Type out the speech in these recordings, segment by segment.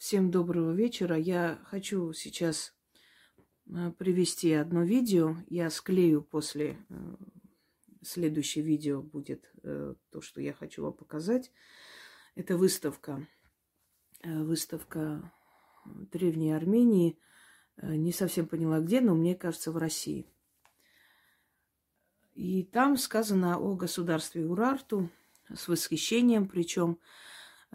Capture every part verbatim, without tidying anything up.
Всем доброго вечера. Я хочу сейчас привести одно видео. Я склею после. Следующее видео будет то, что я хочу вам показать. Это выставка. Выставка Древней Армении. Не совсем поняла где, но мне кажется, в России. И там сказано о государстве Урарту с восхищением, причем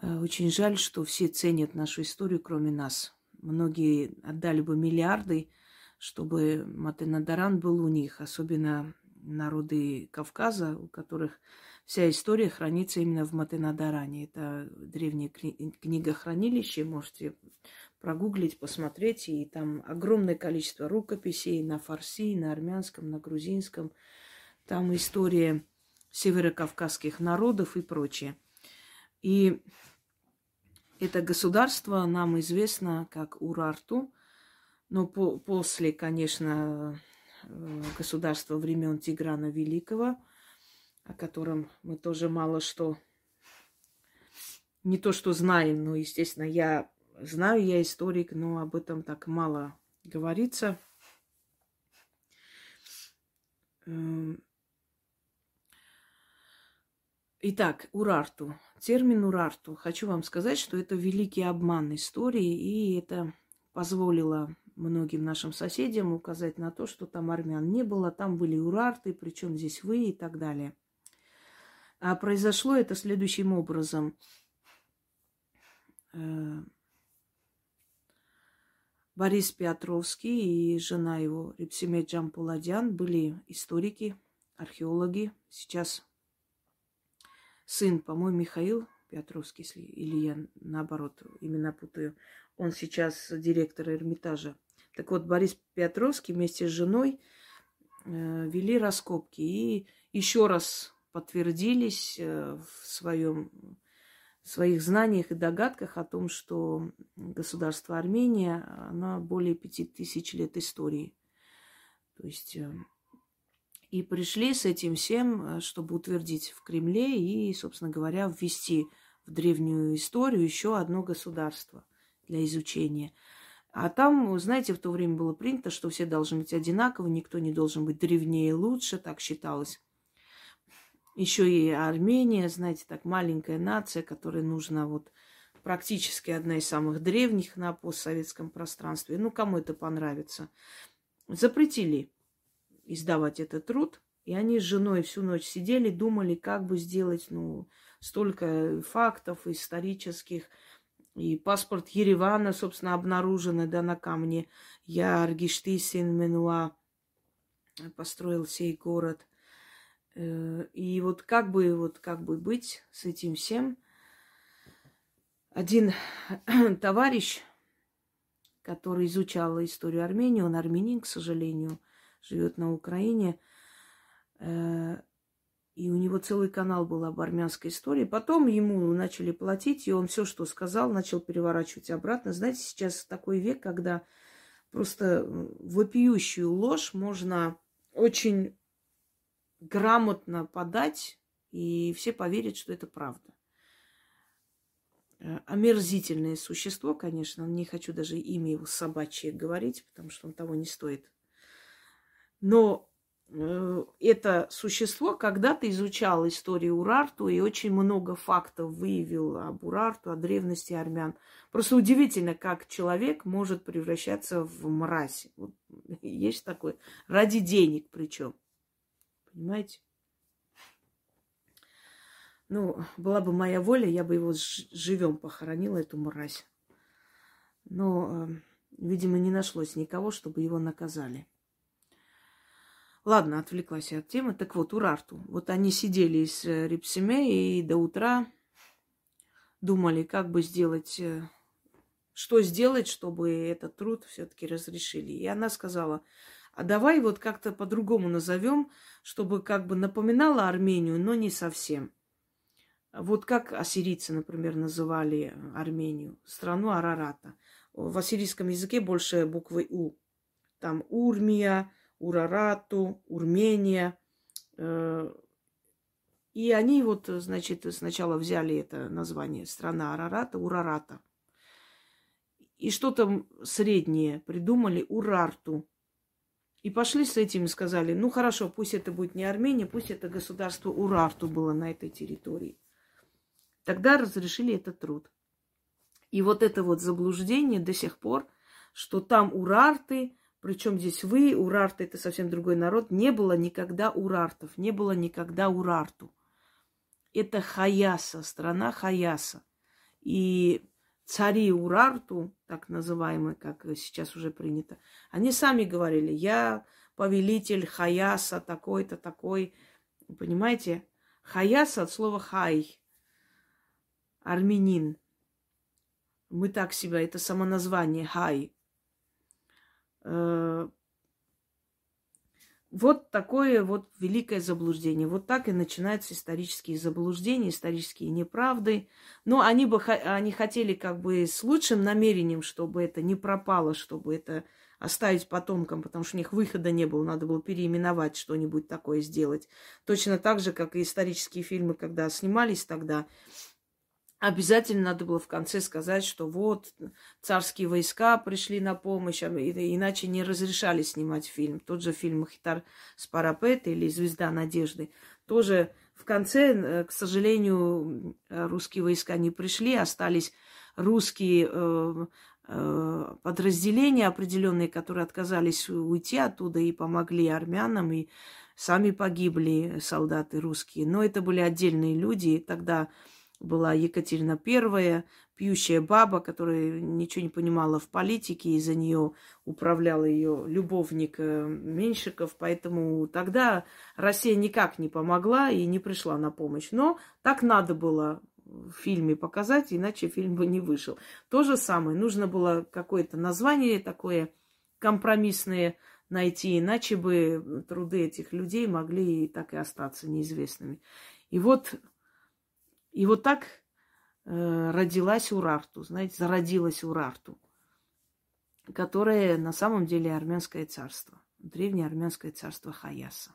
очень жаль, что все ценят нашу историю, кроме нас. Многие отдали бы миллиарды, чтобы Матенадаран был у них, особенно народы Кавказа, у которых вся история хранится именно в Матенадаране. Это древнее книгохранилище, можете прогуглить, посмотреть, и там огромное количество рукописей на фарси, на армянском, на грузинском. Там история северокавказских народов и прочее. И это государство нам известно как Урарту, но по после, конечно, государства времен Тиграна Великого, о котором мы тоже мало что, не то что знаем, но, естественно, я знаю, я историк, но об этом так мало говорится. Итак, Урарту. Термин Урарту. Хочу вам сказать, что это великий обман истории, и это позволило многим нашим соседям указать на то, что там армян не было, там были урарты, причем здесь вы и так далее. А произошло это следующим образом. Борис Петровский и жена его Репсиме Джампуладян были историки, археологи. Сейчас сын, по-моему, Михаил Пиотровский, если или я наоборот имена путаю, он сейчас директор Эрмитажа. Так вот, Борис Петровский вместе с женой э, вели раскопки и еще раз подтвердились э, в своем, в своих знаниях и догадках о том, что государство Армения, оно более пяти тысяч лет истории. То есть... Э, И пришли с этим всем, чтобы утвердить в Кремле и, собственно говоря, ввести в древнюю историю еще одно государство для изучения. А там, знаете, в то время было принято, что все должны быть одинаковы, никто не должен быть древнее и лучше, так считалось. Еще и Армения, знаете, так маленькая нация, которой нужна вот практически одна из самых древних на постсоветском пространстве. Ну, кому это понравится? Запретили издавать этот труд. И они с женой всю ночь сидели, думали, как бы сделать, ну, столько фактов исторических. И паспорт Еревана, собственно, обнаружен, да, на камне. Я, Аргишты, сын Менуа, построил сей город. И вот как бы, вот как бы быть с этим всем? Один товарищ, который изучал историю Армении, он армянин, к сожалению, живет на Украине, и у него целый канал был об армянской истории. Потом ему начали платить, и он все, что сказал, начал переворачивать обратно. Знаете, сейчас такой век, когда просто вопиющую ложь можно очень грамотно подать, и все поверят, что это правда. Омерзительное существо, конечно, не хочу даже имя его собачье говорить, потому что он того не стоит. Но э, это существо когда-то изучало историю Урарту и очень много фактов выявил об Урарту, о древности армян. Просто удивительно, как человек может превращаться в мразь. Вот, есть такое. Ради денег причем. Понимаете? Ну, была бы моя воля, я бы его живем похоронила, эту мразь. Но, э, видимо, не нашлось никого, чтобы его наказали. Ладно, отвлеклась я от темы. Так вот, Урарту. Вот они сидели с Репсиме и до утра думали, как бы сделать, что сделать, чтобы этот труд все-таки разрешили. И она сказала, а давай вот как-то по-другому назовем, чтобы как бы напоминало Армению, но не совсем. Вот как ассирийцы, например, называли Армению, страну Арарата. В ассирийском языке больше буквы У. Там Урмия, Урарату, Урмения. И они вот, значит, сначала взяли это название страна Арарата, Урарата. И что там среднее придумали? Урарту. И пошли с этим и сказали, ну хорошо, пусть это будет не Армения, пусть это государство Урарту было на этой территории. Тогда разрешили этот труд. И вот это вот заблуждение до сих пор, что там урарты, причем здесь вы, урарты это совсем другой народ, не было никогда урартов, не было никогда урарту. Это Хаяса, страна Хаяса. И цари Урарту, так называемые, как сейчас уже принято, они сами говорили, я повелитель Хаяса, такой-то, такой. Понимаете? Хаяса от слова хай, армянин. Мы так себя, это самоназвание хай. Вот такое вот великое заблуждение. Вот так и начинаются исторические заблуждения, исторические неправды. Но они бы они хотели как бы с лучшим намерением, чтобы это не пропало, чтобы это оставить потомкам, потому что у них выхода не было, надо было переименовать что-нибудь такое сделать. Точно так же, как и исторические фильмы, когда снимались тогда, обязательно надо было в конце сказать, что вот царские войска пришли на помощь, иначе не разрешали снимать фильм. Тот же фильм «Хетар Спарапэт» или «Звезда надежды». Тоже в конце, к сожалению, русские войска не пришли, остались русские подразделения определенные, которые отказались уйти оттуда и помогли армянам, и сами погибли солдаты русские. Но это были отдельные люди, и тогда... Была Екатерина первая, пьющая баба, которая ничего не понимала в политике, и за нее управлял ее любовник Меншиков. Поэтому тогда Россия никак не помогла и не пришла на помощь. Но так надо было в фильме показать, иначе фильм бы не вышел. То же самое. Нужно было какое-то название такое компромиссное найти, иначе бы труды этих людей могли так и остаться неизвестными. И вот... И вот так э, родилась Урарту, знаете, зародилась Урарту, которая на самом деле армянское царство, древнее армянское царство Хаяса.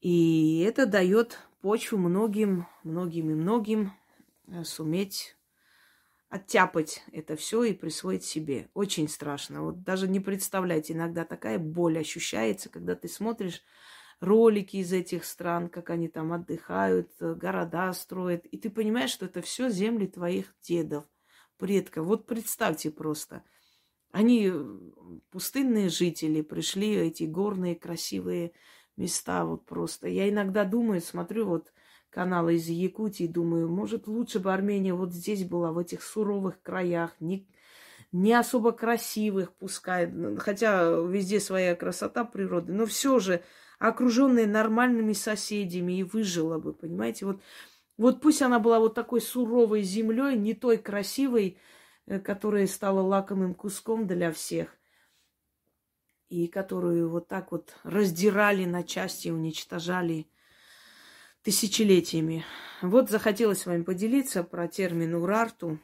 И это дает почву многим, многим и многим суметь оттяпать это все и присвоить себе. Очень страшно. Вот даже не представляете, иногда такая боль ощущается, когда ты смотришь ролики из этих стран, как они там отдыхают, города строят. И ты понимаешь, что это все земли твоих дедов, предков. Вот представьте просто. Они, пустынные жители, пришли в эти горные красивые места вот просто. Я иногда думаю, смотрю вот каналы из Якутии, думаю, может, лучше бы Армения вот здесь была, в этих суровых краях, не... не особо красивых, пускай, хотя везде своя красота природы, но все же окруженная нормальными соседями и выжила бы, понимаете? Вот, вот пусть она была вот такой суровой землей, не той красивой, которая стала лакомым куском для всех, и которую вот так вот раздирали на части, уничтожали тысячелетиями. Вот захотелось с вами поделиться про термин «Урарту».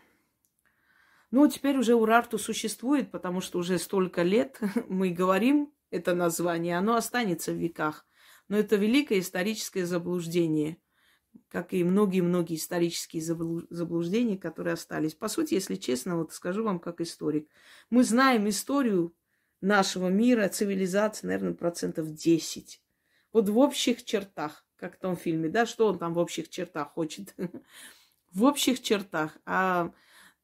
Ну, теперь уже Урарту существует, потому что уже столько лет мы говорим это название. Оно останется в веках. Но это великое историческое заблуждение, как и многие-многие исторические заблуждения, которые остались. По сути, если честно, вот скажу вам как историк. Мы знаем историю нашего мира, цивилизации, наверное, процентов десять. Вот в общих чертах, как в том фильме, да, что он там в общих чертах хочет. В общих чертах. А...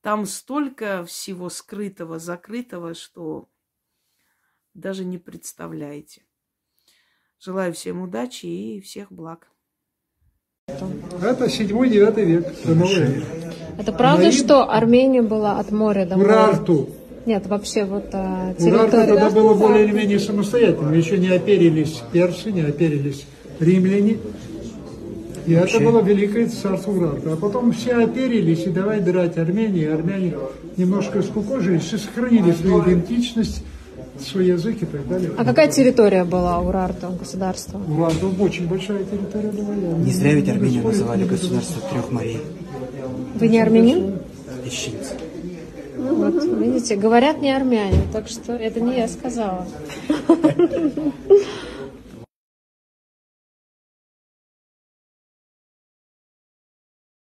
Там столько всего скрытого, закрытого, что даже не представляете. Желаю всем удачи и всех благ. Это седьмой-девятый век. Это правда, Мои... что Армения была от моря до моря? Урарту. Нет, вообще вот территория... Урарту тогда было более или менее самостоятельным. Еще не оперились персы, не оперились римляне. И вообще. Это было великое царство Урарту. А потом все оперились, и давай драть Армению. Армяне немножко скукожились и сохранили свою идентичность, свой язык и так далее. А какая территория была Урарту, государство? Урарту очень большая территория была. Не зря ведь Армению называли государство трех морей. Вы не армянин? Ищенец. Ну вот, видите, говорят не армяне, так что это не я сказала.